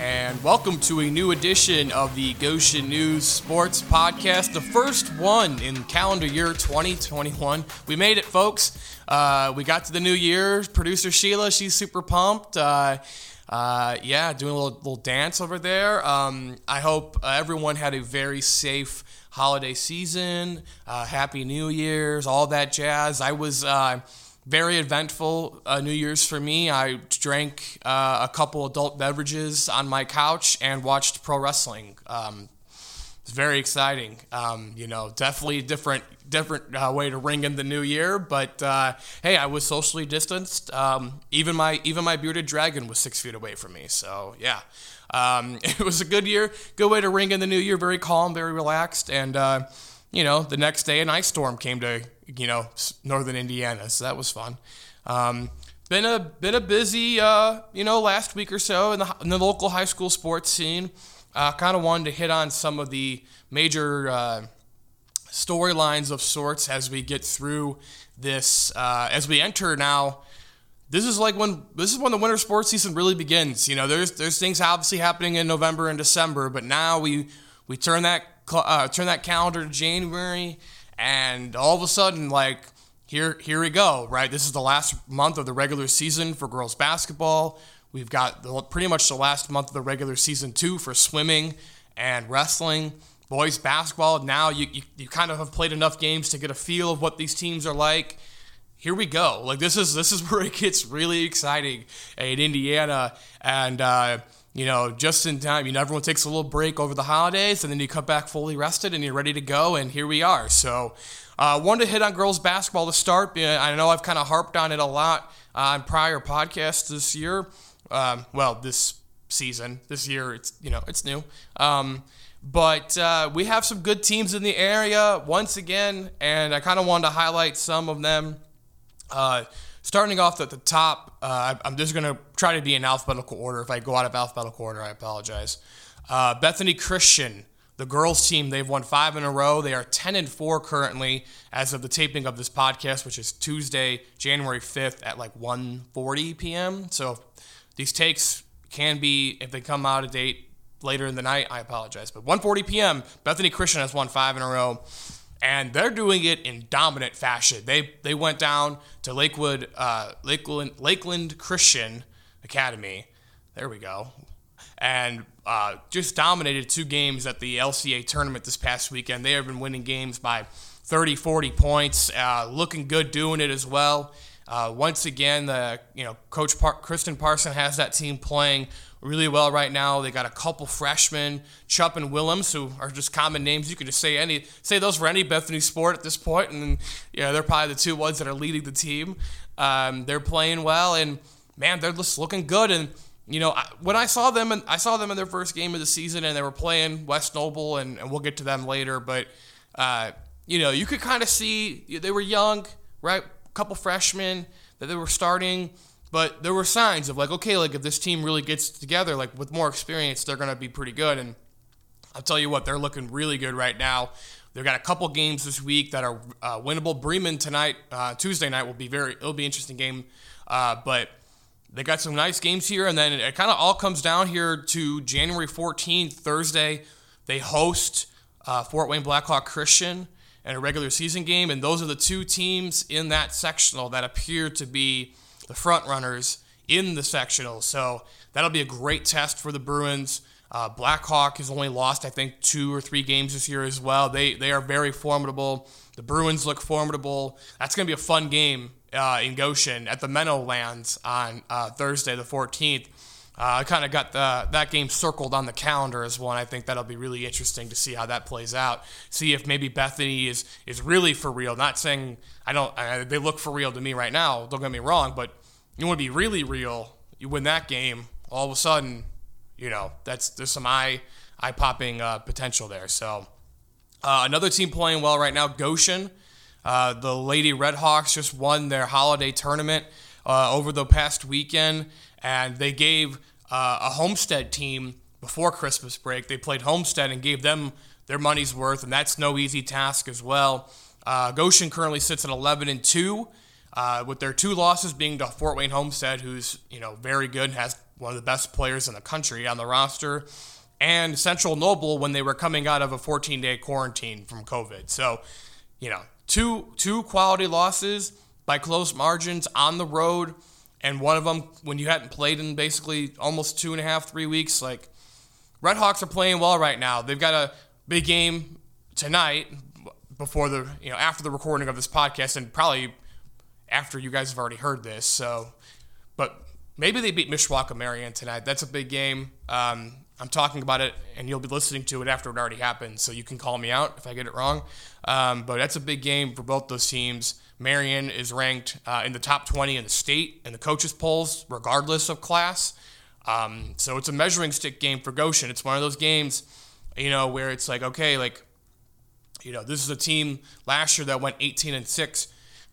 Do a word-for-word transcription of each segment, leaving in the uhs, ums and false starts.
and welcome to a new edition of the Goshen News Sports Podcast, the first one in calendar year twenty twenty-one. We made it, folks. Uh, we got to the new year. Producer Sheila, she's super pumped. Uh, uh, yeah, doing a little, little dance over there. Um, I hope uh, everyone had a very safe holiday season, uh, Happy New Year's, all that jazz. I was... Uh, Very eventful uh, New Year's for me. I drank uh, a couple adult beverages on my couch and watched pro wrestling. Um, it's very exciting. Um, you know, definitely a different, different uh, way to ring in the new year. But uh, hey, I was socially distanced. Um, even my even my bearded dragon was six feet away from me. So yeah, um, it was a good year. Good way to ring in the new year. Very calm, very relaxed, and uh, you know, the next day an ice storm came to. You know, northern Indiana, so that was fun. Um, been a been a busy, uh, you know, last week or so in the, in the local high school sports scene. I uh, kind of wanted to hit on some of the major uh, storylines of sorts as we get through this, uh, as we enter now. This is like when this is when the winter sports season really begins. You know, there's there's things obviously happening in November and December, but now we we turn that uh, turn that calendar to January. And all of a sudden, like, here here we go, right? This is the last month of the regular season for girls basketball. We've got the, pretty much the last month of the regular season, too, for swimming and wrestling. Boys basketball, now you, you, you kind of have played enough games to get a feel of what these teams are like. Here we go. Like, this is this is where it gets really exciting in Indiana. And, uh, you know, just in time, you know, everyone takes a little break over the holidays, and then you come back fully rested, and you're ready to go, and here we are. So, uh, wanted to hit on girls basketball to start. I know I've kind of harped on it a lot on prior podcasts this year. Um, well, this season, this year, it's, you know, it's new. Um, but uh, we have some good teams in the area once again, and I kind of wanted to highlight some of them. Uh, starting off at the top, uh, I'm just going to try to be in alphabetical order. If I go out of alphabetical order, I apologize. Uh, Bethany Christian, the girls' team, they've won five in a row. They are ten and four currently as of the taping of this podcast, which is Tuesday, January fifth at like one forty p.m. So these takes can be, if they come out of date later in the night, I apologize. But one forty p.m., Bethany Christian has won five in a row. And they're doing it in dominant fashion. They they went down to Lakewood, uh, Lakeland, Lakeland Christian Academy. There we go. And uh, just dominated two games at the L C A tournament this past weekend. They have been winning games by thirty, forty points. Uh, looking good doing it as well. Uh, once again, the you know Coach Par- Kristen Parson has that team playing really well right now. They got a couple freshmen, Chup and Willems, who are just common names. You could just say any say those for any Bethany sport at this point, and you know, they're probably the two ones that are leading the team. Um, they're playing well, and man, they're just looking good. And you know, I, when I saw them, and I saw them in their first game of the season, and they were playing West Noble, and, and we'll get to them later. But uh, you know, you could kind of see they were young, right? A couple freshmen that they were starting. But there were signs of like, okay, like if this team really gets together, like with more experience, they're going to be pretty good. And I'll tell you what, they're looking really good right now. They've got a couple games this week that are uh, winnable. Bremen tonight, uh, Tuesday night will be very, it'll be an interesting game. Uh, but they got some nice games here. And then it, it kind of all comes down here to January fourteenth, Thursday. They host uh, Fort Wayne Blackhawk Christian in a regular season game. And those are the two teams in that sectional that appear to be the front runners in the sectional. So that'll be a great test for the Bruins. Uh, Blackhawk has only lost, I think, two or three games this year as well. They they are very formidable. The Bruins look formidable. That's going to be a fun game uh, in Goshen at the Meadowlands on uh, Thursday the fourteenth. Uh, I kind of got the, that game circled on the calendar as one. I think that'll be really interesting to see how that plays out. See if maybe Bethany is is really for real. Not saying I don't. I, they look for real to me right now. Don't get me wrong, but you want to be really real. You win that game, all of a sudden, you know that's there's some eye eye popping uh, potential there. So uh, another team playing well right now, Goshen. Uh, the Lady Redhawks just won their holiday tournament uh, over the past weekend, and they gave. Uh, a Homestead team before Christmas break. They played Homestead and gave them their money's worth, and that's no easy task as well. Uh, Goshen currently sits at eleven and two, uh, with their two losses being to Fort Wayne Homestead, who's you know very good and has one of the best players in the country on the roster, and Central Noble when they were coming out of a fourteen-day quarantine from COVID. So, you know, two two quality losses by close margins on the road, and one of them when you hadn't played in basically almost two and a half, three weeks. Like, Red Hawks are playing well right now. They've got a big game tonight before the, you know, after the recording of this podcast, and probably after you guys have already heard this. So, but maybe they beat Mishawaka Marion tonight. That's a big game. Um, I'm talking about it, and you'll be listening to it after it already happened, so you can call me out if I get it wrong. Um, but that's a big game for both those teams. Marion is ranked uh, in the top twenty in the state in the coaches' polls, regardless of class. Um, so it's a measuring stick game for Goshen. It's one of those games, you know, where it's like, okay, like, you know, this is a team last year that went eighteen and six,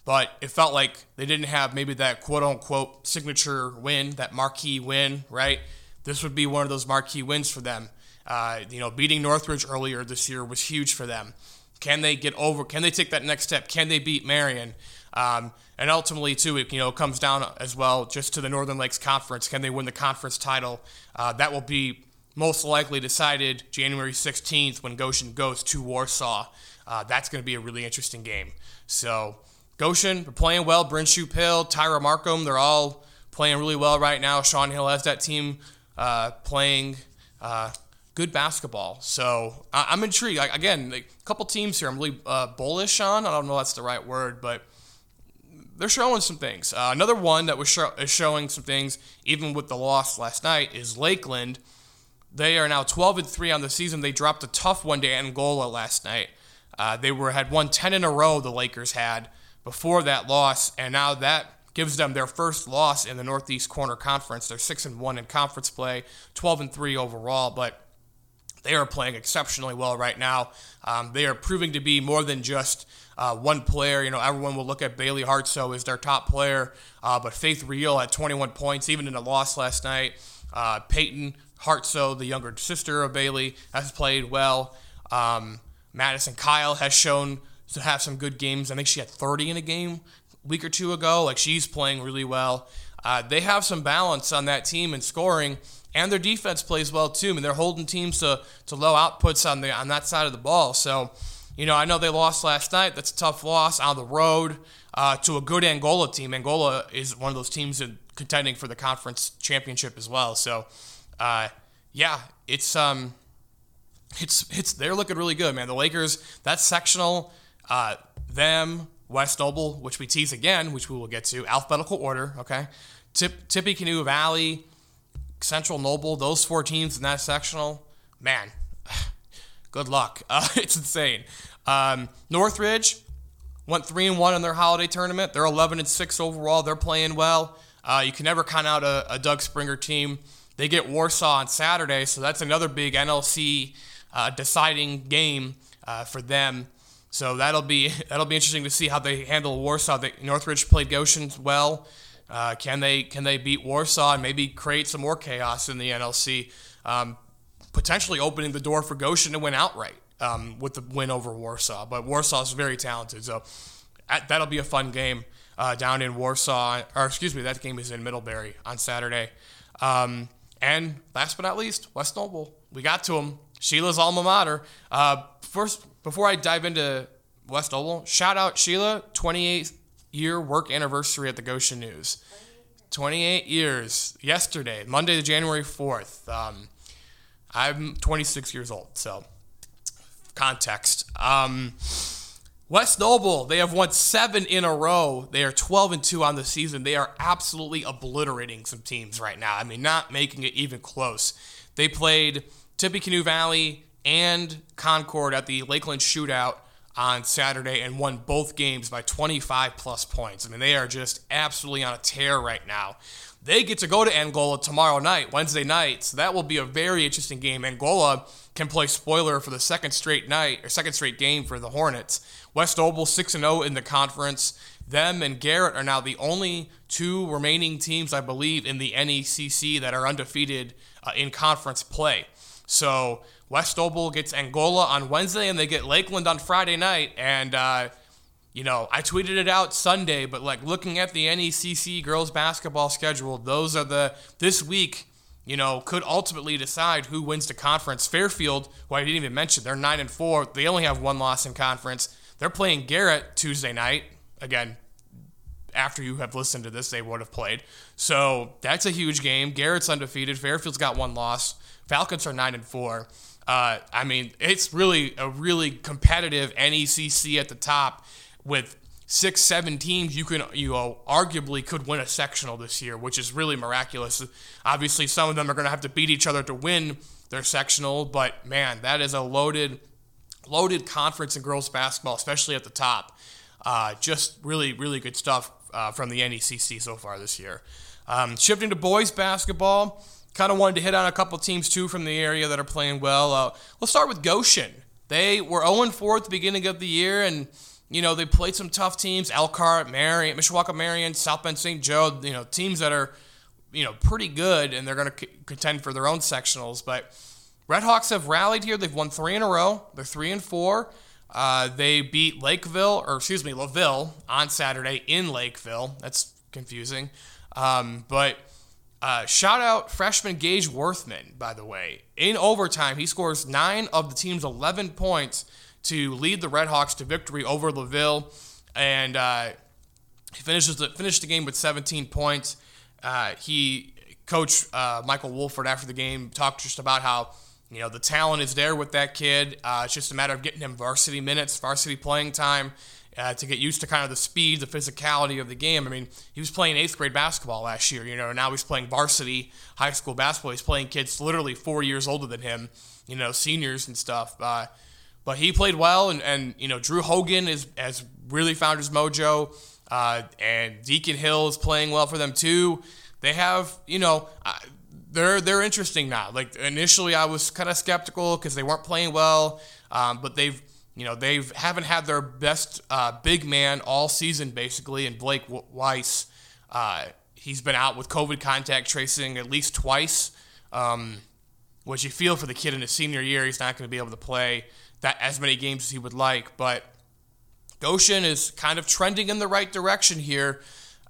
but it felt like they didn't have maybe that quote-unquote signature win, that marquee win, right? This would be one of those marquee wins for them. Uh, you know, beating Northridge earlier this year was huge for them. Can they get over? Can they take that next step? Can they beat Marion? Um, and ultimately, too, it you know comes down as well just to the Northern Lakes Conference. Can they win the conference title? Uh, that will be most likely decided January sixteenth when Goshen goes to Warsaw. Uh, that's going to be a really interesting game. So Goshen, they're playing well. Brinshute Hill, Tyra Markham, they're all playing really well right now. Sean Hill has that team Uh, playing uh, good basketball. So I- I'm intrigued. I- again, like, a couple teams here I'm really uh, bullish on. I don't know if that's the right word, but they're showing some things. Uh, another one that was show- is showing some things, even with the loss last night, is Lakeland. They are now twelve and three on the season. They dropped a tough one to Angola last night. Uh, they were had won ten in a row, the Lakers had, before that loss, and now that gives them their first loss in the Northeast Corner Conference. They're six and one in conference play, twelve and three overall, but they are playing exceptionally well right now. Um, they are proving to be more than just uh, one player. You know, everyone will look at Bailey Hartsoe as their top player, uh, but Faith Real had twenty-one points, even in a loss last night. Uh, Peyton Hartsoe, the younger sister of Bailey, has played well. Um, Madison Kyle has shown to have some good games. I think she had thirty in a game week or two ago. Like, she's playing really well. Uh, they have some balance on that team in scoring, and their defense plays well too. I mean, they're holding teams to, to low outputs on the on that side of the ball. So, you know, I know they lost last night. That's a tough loss on the road uh, to a good Angola team. Angola is one of those teams in, contending for the conference championship as well. So, uh, yeah, it's um, it's it's they're looking really good, man. The Lakers, that's sectional, uh, them. West Noble, which we tease again, which we will get to, alphabetical order, okay? Tip, Tippecanoe Valley, Central Noble, those four teams in that sectional, man, good luck. Uh, it's insane. Um, Northridge went three and one in their holiday tournament. They're eleven and six overall. They're playing well. Uh, you can never count out a, a Doug Springer team. They get Warsaw on Saturday, so that's another big N L C uh, deciding game uh, for them. So that'll be that'll be interesting to see how they handle Warsaw. They, Northridge played Goshen well. Uh, can they can they beat Warsaw and maybe create some more chaos in the N L C, um, potentially opening the door for Goshen to win outright um, with the win over Warsaw? But Warsaw's very talented, so at, that'll be a fun game uh, down in Warsaw. Or excuse me, that game is in Middlebury on Saturday. Um, and last but not least, West Noble. We got to them. Sheila's alma mater. Uh, first. Before I dive into West Noble, shout out Sheila, twenty-eighth year work anniversary at the Goshen News. twenty-eight years yesterday, Monday, January fourth. Um, I'm twenty-six years old, so context. Um, West Noble, they have won seven in a row. They are twelve and two on the season. They are absolutely obliterating some teams right now. I mean, not making it even close. They played Tippecanoe Valley and Concord at the Lakeland Shootout on Saturday and won both games by twenty-five plus points. I mean, they are just absolutely on a tear right now. They get to go to Angola tomorrow night, Wednesday night, so that will be a very interesting game. Angola can play spoiler for the second straight night or second straight game for the Hornets. West Noble six and oh in the conference. Them and Garrett are now the only two remaining teams, I believe, in the N E C C that are undefeated uh, in conference play. So West Noble gets Angola on Wednesday, and they get Lakeland on Friday night. And, uh, you know, I tweeted it out Sunday, but, like, looking at the N E C C girls basketball schedule, those are the – this week you know, could ultimately decide who wins the conference. Fairfield, who I didn't even mention, they're nine and four. They only have one loss in conference. They're playing Garrett Tuesday night. Again, after you have listened to this, they would have played. So that's a huge game. Garrett's undefeated. Fairfield's got one loss. Falcons are nine and four. Uh, I mean, it's really a really competitive N E C C at the top with six, seven teams. You can, you know, arguably could win a sectional this year, which is really miraculous. Obviously, some of them are going to have to beat each other to win their sectional, but man, that is a loaded, loaded conference in girls basketball, especially at the top. Uh, just really, really good stuff uh, from the N E C C so far this year. Um, shifting to boys basketball. Kind of wanted to hit on a couple teams, too, from the area that are playing well. Uh, we'll start with Goshen. They were oh and four at the beginning of the year, and, you know, they played some tough teams. Elkhart, Marion, Mishawaka Marion, South Bend Saint Joe, you know, teams that are, you know, pretty good, and they're going to c- contend for their own sectionals. But Redhawks have rallied here. They've won three in a row. They're three and four. Uh, they beat Lakeville, or excuse me, LaVille on Saturday in Lakeville. That's confusing. Um, but... Uh, shout out freshman Gage Worthman, by the way. In overtime, he scores nine of the team's eleven points to lead the Redhawks to victory over LaVille, and uh, he finishes the, finished the game with seventeen points. Uh, he, Coach uh, Michael Wolford, after the game, talked just about how, you know, the talent is there with that kid. Uh, it's just a matter of getting him varsity minutes, varsity playing time, Uh, to get used to kind of the speed, the physicality of the game. I mean, he was playing eighth grade basketball last year, you know, and now he's playing varsity high school basketball. He's playing kids literally four years older than him, you know, seniors and stuff. Uh, but he played well, and, and you know, Drew Hogan is, has really found his mojo, uh, and Deacon Hill is playing well for them too. They have, you know, uh, they're they're interesting now. Like, initially I was kind of skeptical because they weren't playing well, um, but they've, You know, they haven't had their best uh, big man all season, basically, and Blake Weiss, uh, he's been out with COVID contact tracing at least twice, um, which you feel for the kid in his senior year. He's not going to be able to play that as many games as he would like, but Goshen is kind of trending in the right direction here.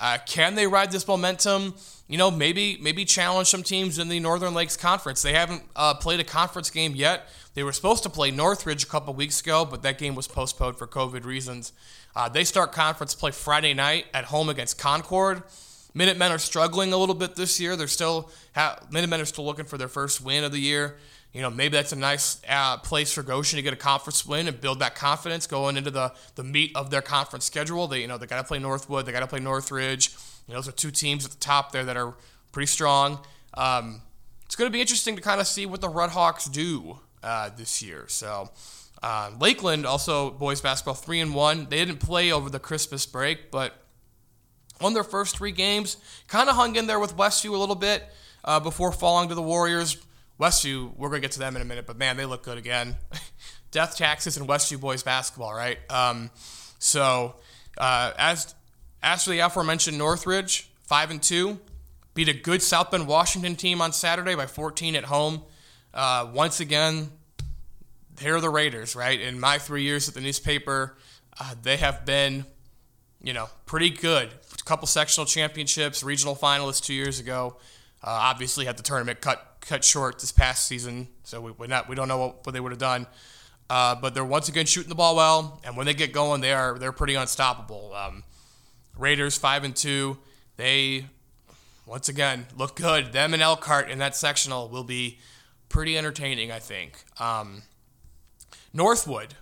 Uh, can they ride this momentum? You know, maybe maybe challenge some teams in the Northern Lakes Conference. They haven't uh, played a conference game yet. They were supposed to play Northridge a couple weeks ago, but that game was postponed for COVID reasons. Uh, they start conference play Friday night at home against Concord. Minutemen are struggling a little bit this year. They're still ha- Minutemen are still looking for their first win of the year. You know, maybe that's a nice uh, place for Goshen to get a conference win and build that confidence going into the, the meat of their conference schedule. They, you know, they got to play Northwood. They got to play Northridge. You know, those are two teams at the top there that are pretty strong. Um, it's going to be interesting to kind of see what the Redhawks do uh, this year. So uh, Lakeland also boys basketball three and one. They didn't play over the Christmas break, but won their first three games. Kind of hung in there with Westview a little bit uh, before falling to the Warriors. Westview, we're going to get to them in a minute, but man, they look good again. Death, taxes, and Westview boys basketball, right? Um, so, uh, as as for the aforementioned Northridge, five and two, beat a good South Bend, Washington team on Saturday by fourteen at home. Uh, once again, here are the Raiders, right? In my three years at the newspaper, uh, they have been, you know, pretty good. A couple sectional championships, regional finalists two years ago. Uh, obviously had the tournament cut cut short this past season, so we we're not we don't know what, what they would have done, uh, but they're once again shooting the ball well, and when they get going, they are they're pretty unstoppable. Um, Raiders five and two, they once again look good. Them and Elkhart in that sectional will be pretty entertaining, I think. Um, Northwood,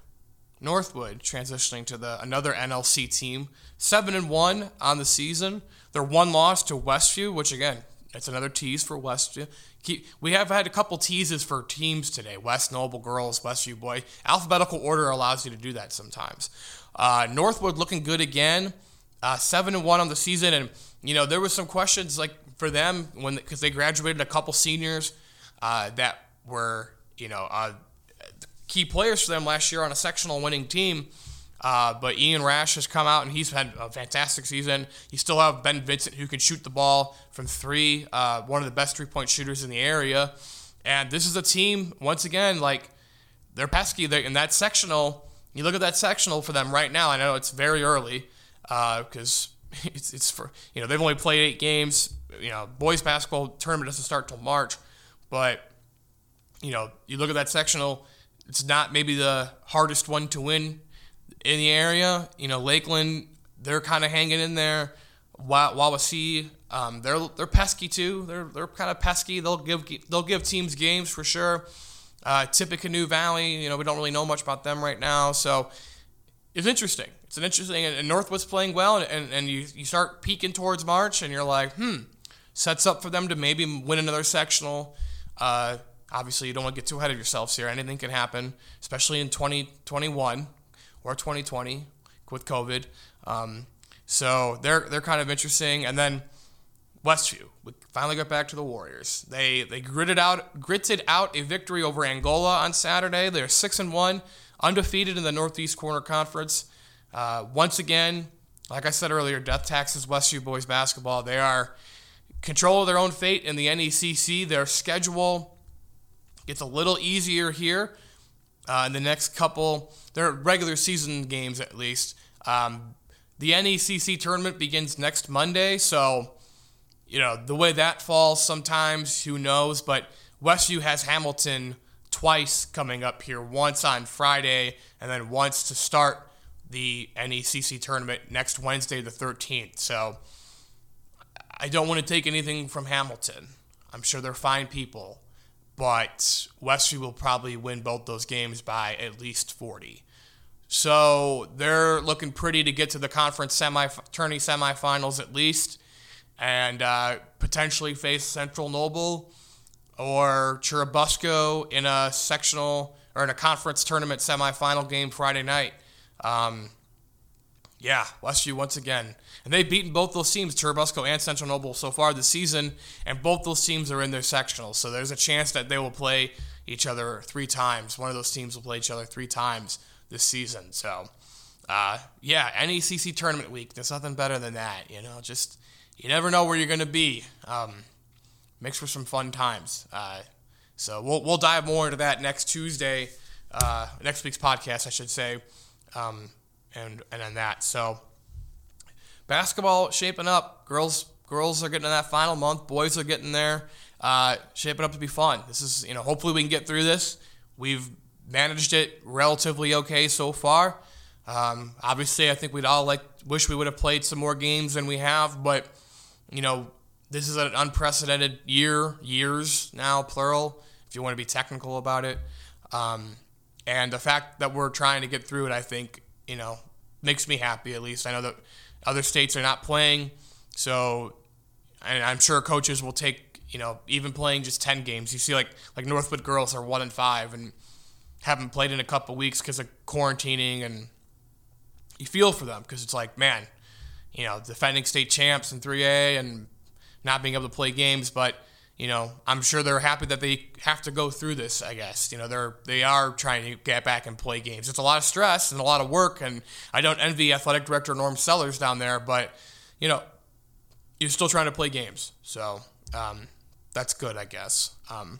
Northwood transitioning to the another N L C team, seven and one on the season. Their one loss to Westview, which again, that's another tease for Westview. Keep, we have had a couple teases for teams today. West Noble girls, Westview boy. Alphabetical order allows you to do that sometimes. Uh, Northwood looking good again, uh, seven and one on the season, and you know there was some questions like for them when because they graduated a couple seniors uh, that were you know uh, key players for them last year on a sectional winning team. Uh, but Ian Rash has come out, and he's had a fantastic season. You still have Ben Vincent, who can shoot the ball from three, uh, one of the best three-point shooters in the area. And this is a team, once again, like, they're pesky. They're in that sectional, you look at that sectional for them right now. I know it's very early because uh, it's, it's for, you know, they've only played eight games. You know, boys basketball tournament doesn't start till March. But, you know, you look at that sectional, it's not maybe the hardest one to win in the area. You know, Lakeland, they're kind of hanging in there. Wawasee, um, they're they're pesky too. They're they're kind of pesky. They'll give they'll give teams games for sure. Uh, Tippecanoe Valley, you know, we don't really know much about them right now. So it's interesting. It's an interesting, and Northwood's playing well, and, and you, you start peeking towards March, and you're like, hmm, sets up for them to maybe win another sectional. Uh, obviously, you don't want to get too ahead of yourselves here. Anything can happen, especially in twenty twenty-one or twenty twenty with COVID. Um, so they're they're kind of interesting. And then Westview, we finally got back to the Warriors. They they gritted out gritted out a victory over Angola on Saturday. They're six and one, undefeated in the Northeast Corner Conference. Uh, once again, like I said earlier, death taxes Westview boys basketball. They are control of their own fate in the N E C C. Their schedule gets a little easier here uh, in the next couple, their regular season games at least. Um, the N E C C tournament begins next Monday, so you know the way that falls sometimes, who knows? But Westview has Hamilton twice coming up here, once on Friday and then once to start the N E C C tournament next Wednesday, the thirteenth. So I don't want to take anything from Hamilton. I'm sure they're fine people, but Westview will probably win both those games by at least forty. So they're looking pretty to get to the conference semi tourney semifinals at least, and uh, potentially face Central Noble or Churubusco in a sectional or in a conference tournament semifinal game Friday night. Um, yeah, Westview once again. And they've beaten both those teams, Churubusco and Central Noble, so far this season, and both those teams are in their sectionals. So there's a chance that they will play each other three times. One of those teams will play each other three times this season. So, uh, yeah, N E C C tournament week. There's nothing better than that. You know, just you never know where you're going to be. Um, makes for some fun times. Uh, so we'll we'll dive more into that next Tuesday, uh, next week's podcast, I should say. Um, and, and on that. So basketball shaping up. Girls, girls are getting in that final month. Boys are getting there, uh, shaping up to be fun. This is, you know, hopefully we can get through this. We've managed it relatively okay so far. Um, obviously I think we'd all like, wish we would have played some more games than we have, but you know, this is an unprecedented year, years now, plural, if you want to be technical about it. Um, And the fact that we're trying to get through it, I think, you know, makes me happy at least. I know that other states are not playing, so and I'm sure coaches will take, you know, even playing just ten games. You see, like like Northwood girls are one and five and haven't played in a couple weeks because of quarantining, and you feel for them because it's like, man, you know, defending state champs in three A and not being able to play games, but you know, I'm sure they're happy that they have to go through this, I guess. You know, they're, they are trying to get back and play games. It's a lot of stress and a lot of work, and I don't envy athletic director Norm Sellers down there, but, you know, you're still trying to play games. So um, that's good, I guess. Um,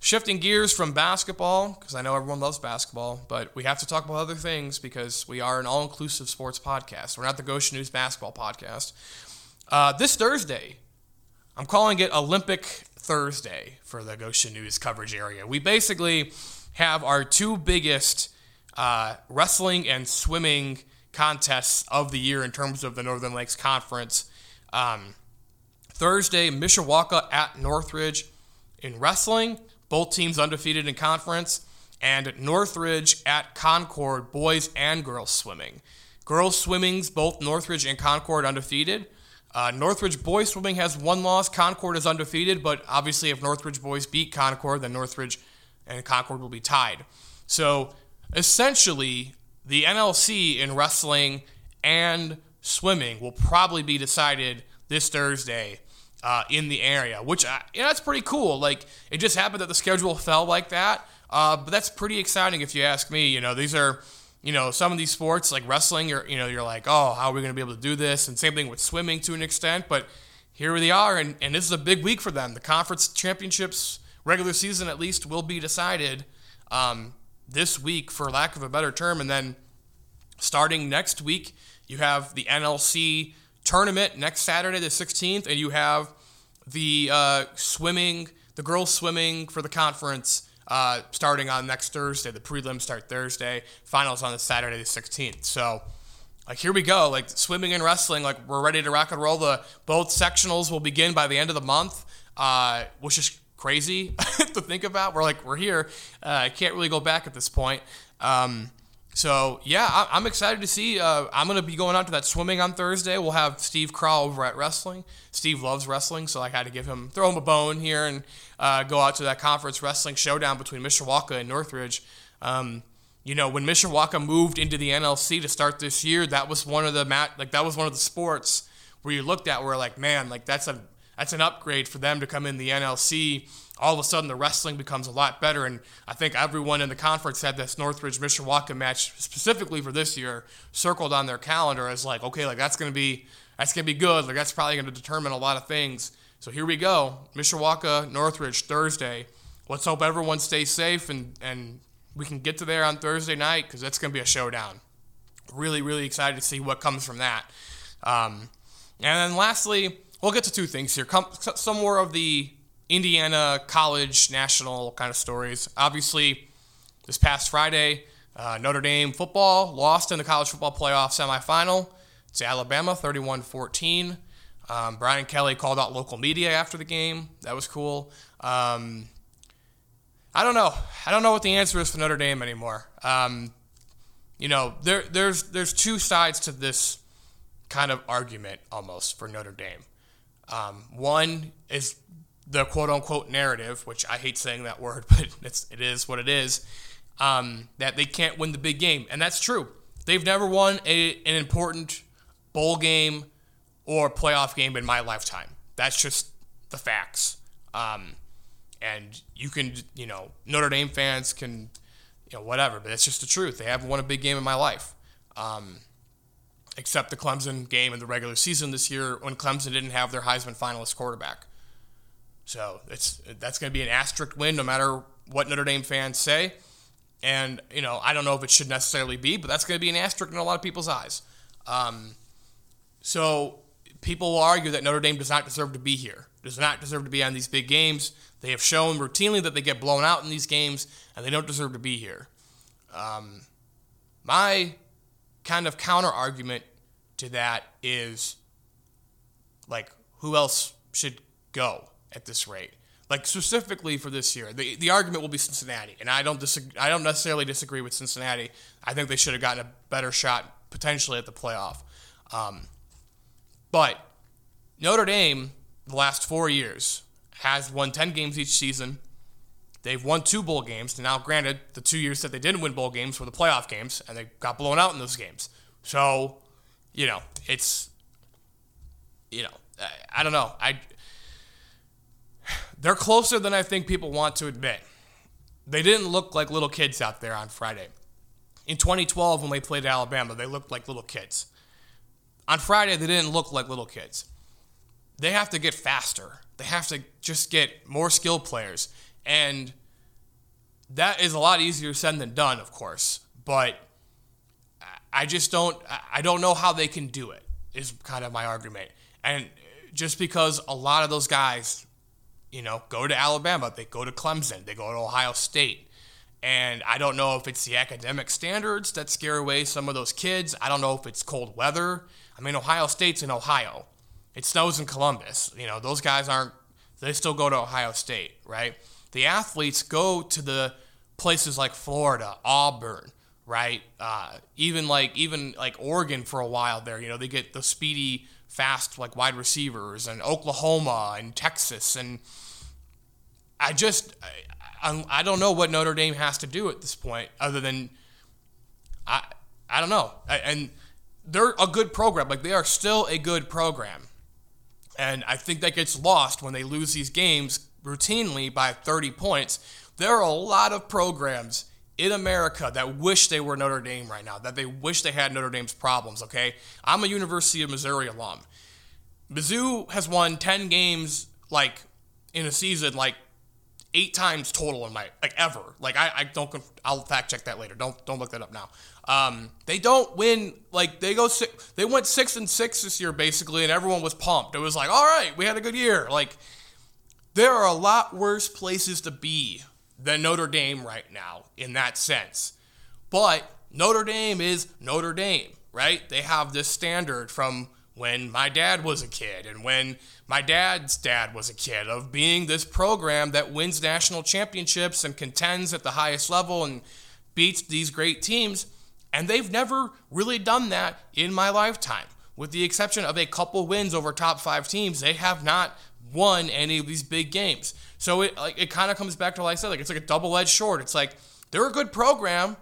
shifting gears from basketball, because I know everyone loves basketball, but we have to talk about other things because we are an all-inclusive sports podcast. We're not the Goshen News basketball podcast. Uh, this Thursday, I'm calling it Olympic Thursday for the Goshen News coverage area. We basically have our two biggest uh, wrestling and swimming contests of the year in terms of the Northern Lakes Conference. Um, Thursday, Mishawaka at Northridge in wrestling, both teams undefeated in conference, and Northridge at Concord, boys and girls swimming. Girls swimming's both Northridge and Concord undefeated. Uh, Northridge boys swimming has one loss. Concord is undefeated, but obviously if Northridge boys beat Concord, then Northridge and Concord will be tied. So essentially, the N L C in wrestling and swimming will probably be decided this Thursday uh, in the area, which I, you know, that's pretty cool. Like it just happened that the schedule fell like that, uh, but that's pretty exciting if you ask me. You know, these are. You know, some of these sports like wrestling, you're, you know, you're like, oh, how are we going to be able to do this? And same thing with swimming to an extent, but here they are, and, and this is a big week for them. The conference championships, regular season at least, will be decided um, this week, for lack of a better term. And then starting next week, you have the N L C tournament next Saturday, the sixteenth, and you have the uh, swimming the girls swimming for the conference uh, starting on next Thursday. The prelims start Thursday. Finals on the Saturday the sixteenth. So, like, here we go. Like, swimming and wrestling, like, we're ready to rock and roll. The both sectionals will begin by the end of the month, uh, which is crazy to think about. We're like, we're here. I uh, can't really go back at this point. Um, so, yeah, I, I'm excited to see. Uh, I'm going to be going out to that swimming on Thursday. We'll have Steve Crawl over at wrestling. Steve loves wrestling, so I had to give him, throw him a bone here and uh, go out to that conference wrestling showdown between Mishawaka and Northridge. Um, you know, when Mishawaka moved into the N L C to start this year, that was one of the mat, like that was one of the sports where you looked at where like, man, like that's a that's an upgrade for them to come in the N L C. All of a sudden, the wrestling becomes a lot better, and I think everyone in the conference had this Northridge-Mishawaka match specifically for this year circled on their calendar as like, okay, like that's gonna be that's gonna be good. Like that's probably gonna determine a lot of things. So here we go, Mishawaka Northridge Thursday. Let's hope everyone stays safe and and we can get to there on Thursday night because that's gonna be a showdown. Really, really excited to see what comes from that. Um, and then lastly, we'll get to two things here. Come, some more of the Indiana college national kind of stories. Obviously, this past Friday, uh, Notre Dame football lost in the college football playoff semifinal to Alabama, thirty-one fourteen. Um, Brian Kelly called out local media after the game. That was cool. Um, I don't know. I don't know what the answer is for Notre Dame anymore. Um, you know, there, there's there's two sides to this kind of argument almost for Notre Dame. Um, one is the quote-unquote narrative, which I hate saying that word, but it's, it is what it is, um, that they can't win the big game. And that's true. They've never won a, an important bowl game or playoff game in my lifetime. That's just the facts. Um, and you can, you know, Notre Dame fans can, you know, whatever, but that's just the truth. They haven't won a big game in my life. Um except the Clemson game in the regular season this year when Clemson didn't have their Heisman finalist quarterback. So it's that's going to be an asterisk win no matter what Notre Dame fans say. And, you know, I don't know if it should necessarily be, but that's going to be an asterisk in a lot of people's eyes. Um, so people will argue that Notre Dame does not deserve to be here, does not deserve to be on these big games. They have shown routinely that they get blown out in these games, and they don't deserve to be here. Um, my kind of counter-argument to that is, like, who else should go at this rate? Like, specifically for this year, the the argument will be Cincinnati, and I don't disagree, I don't necessarily disagree with Cincinnati. I think they should have gotten a better shot potentially at the playoff. Um, but Notre Dame, the last four years, has won ten games each season. They've won two bowl games. Now, granted, the two years that they didn't win bowl games were the playoff games, and they got blown out in those games. So, you know, it's, you know, I, I don't know. I They're closer than I think people want to admit. They didn't look like little kids out there on Friday. In twenty twelve, when they played Alabama, they looked like little kids. On Friday, they didn't look like little kids. They have to get faster. They have to just get more skilled players. And that is a lot easier said than done, of course. But I just don't, I don't know how they can do it, is kind of my argument. And just because a lot of those guys, you know, go to Alabama, they go to Clemson, they go to Ohio State. And I don't know if it's the academic standards that scare away some of those kids. I don't know if it's cold weather. I mean, Ohio State's in Ohio. It snows in Columbus. You know, those guys aren't, they still go to Ohio State, right? The athletes go to the places like Florida, Auburn, right? Uh, even like even like Oregon for a while there. You know, they get the speedy, fast like wide receivers, and Oklahoma and Texas. And I just I, I don't know what Notre Dame has to do at this point, other than I I don't know. And they're a good program. Like, they are still a good program, and I think that gets lost when they lose these games routinely by thirty points. There are a lot of programs in America that wish they were Notre Dame right now, that they wish they had Notre Dame's problems, okay? I'm a University of Missouri alum. Mizzou has won ten games, like, in a season, like, eight times total in my, like, ever. Like, I, I don't, conf- I'll fact check that later. Don't don't look that up now. Um, they don't win, like, they go, six, they went six and six this year, basically, and everyone was pumped. It was like, all right, we had a good year. Like, There are a lot worse places to be than Notre Dame right now in that sense. But Notre Dame is Notre Dame, right? They have this standard from when my dad was a kid and when my dad's dad was a kid of being this program that wins national championships and contends at the highest level and beats these great teams. And they've never really done that in my lifetime. With the exception of a couple wins over top five teams, they have not won any of these big games. So it like it kind of comes back to what I said. Like it's like a double-edged sword. It's like they're a good program,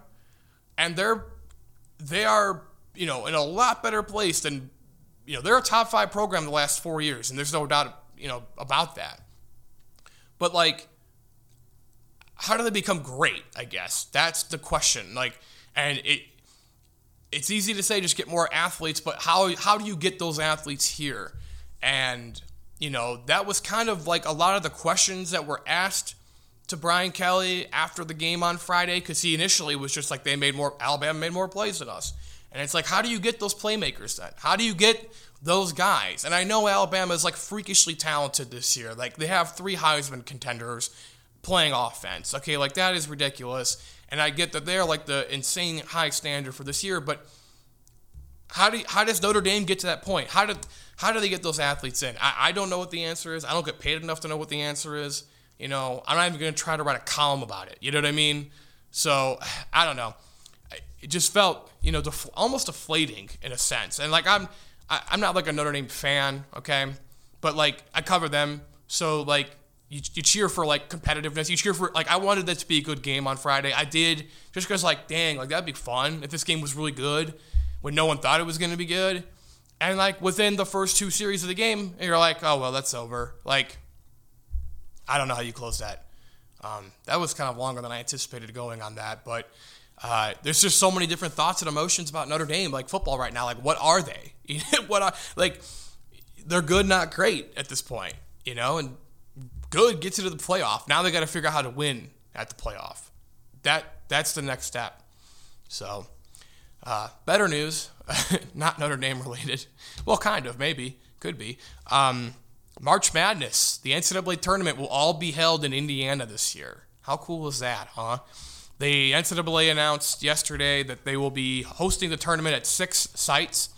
and they're they are you know in a lot better place than you know they're a top five program the last four years, and there's no doubt you know about that. But like, how do they become great? I guess that's the question. Like, and it. It's easy to say just get more athletes, but how how do you get those athletes here? And, you know, that was kind of like a lot of the questions that were asked to Brian Kelly after the game on Friday, because he initially was just like they made more, Alabama made more plays than us. And it's like, how do you get those playmakers then? How do you get those guys? And I know Alabama is like freakishly talented this year. Like they have three Heisman contenders playing offense. Okay, like that is ridiculous. And I get that they're like the insane high standard for this year, but how do how does Notre Dame get to that point? How did how do they get those athletes in? I, I don't know what the answer is. I don't get paid enough to know what the answer is. You know, I'm not even going to try to write a column about it. You know what I mean? So I don't know. It just felt you know def- almost deflating in a sense. And like I'm I, I'm not like a Notre Dame fan, okay? But like I cover them, so like. You, you cheer for, like, competitiveness. You cheer for, like, I wanted that to be a good game on Friday. I did, just because, like, dang, like, that'd be fun if this game was really good when no one thought it was going to be good. And, like, within the first two series of the game, you're like, oh, well, that's over. Like, I don't know how you close that. Um, that was kind of longer than I anticipated going on that. But uh, there's just so many different thoughts and emotions about Notre Dame, like, football right now. Like, what are they? what are, like, they're good, not great at this point, you know? And good gets into the playoff. Now they got to figure out how to win at the playoff. That that's the next step. So, uh, better news, not Notre Dame related. Well, kind of, maybe, could be. Um, March Madness, the N C double A tournament will all be held in Indiana this year. How cool is that, huh? The N C double A announced yesterday that they will be hosting the tournament at six sites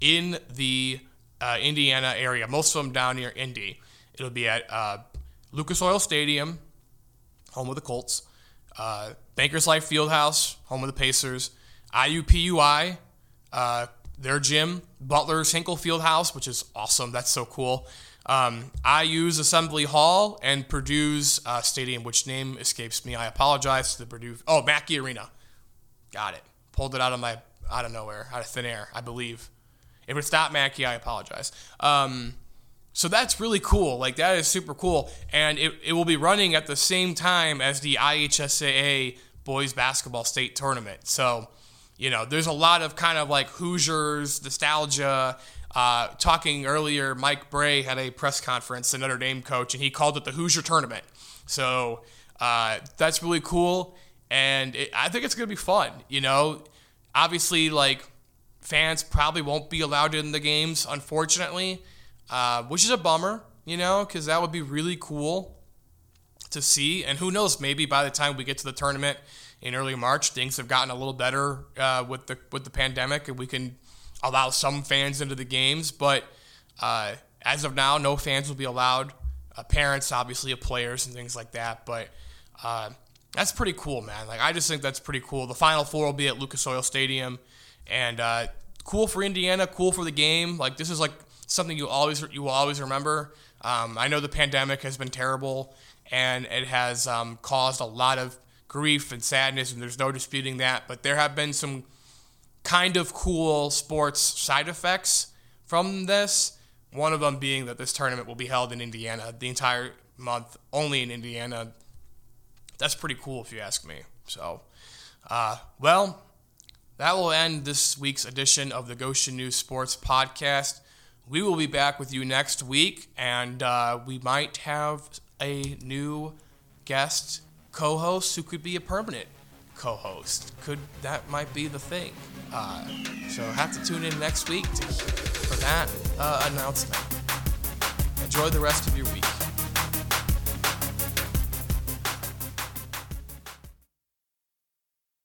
in the uh, Indiana area. Most of them down near Indy. It'll be at uh, Lucas Oil Stadium, home of the Colts, uh, Bankers Life Fieldhouse, home of the Pacers, I U P U I, uh, their gym, Butler's Hinkle Fieldhouse, which is awesome. That's so cool. Um, I U's Assembly Hall and Purdue's uh, stadium, which name escapes me. I apologize to the Purdue. Oh, Mackey Arena. Got it. Pulled it out of my out of nowhere, out of thin air, I believe. If it's not Mackey, I apologize. Um, So that's really cool. Like, that is super cool. And it, it will be running at the same time as the I H S A A Boys Basketball State Tournament. So, you know, there's a lot of kind of like Hoosiers, nostalgia. Uh, talking earlier, Mike Bray had a press conference, the Notre Dame coach, and he called it the Hoosier Tournament. So uh, that's really cool. And it, I think it's going to be fun, you know. Obviously, like, fans probably won't be allowed in the games, unfortunately. Uh, which is a bummer, you know, because that would be really cool to see. And who knows, maybe by the time we get to the tournament in early March, things have gotten a little better uh, with the with the pandemic, and we can allow some fans into the games. But uh, as of now, no fans will be allowed. Uh, parents, obviously, of players and things like that. But uh, that's pretty cool, man. Like I just think that's pretty cool. The Final Four will be at Lucas Oil Stadium, and uh, cool for Indiana, cool for the game. Like this is like. Something you always you will always remember. Um, I know the pandemic has been terrible, and it has um, caused a lot of grief and sadness, and there's no disputing that. But there have been some kind of cool sports side effects from this. One of them being that this tournament will be held in Indiana the entire month, only in Indiana. That's pretty cool if you ask me. So, uh, well, that will end this week's edition of the Goshen News Sports Podcast. We will be back with you next week, and uh, we might have a new guest co-host who could be a permanent co-host. Could that might be the thing. Uh, so have to tune in next week to, for that uh, announcement. Enjoy the rest of your week.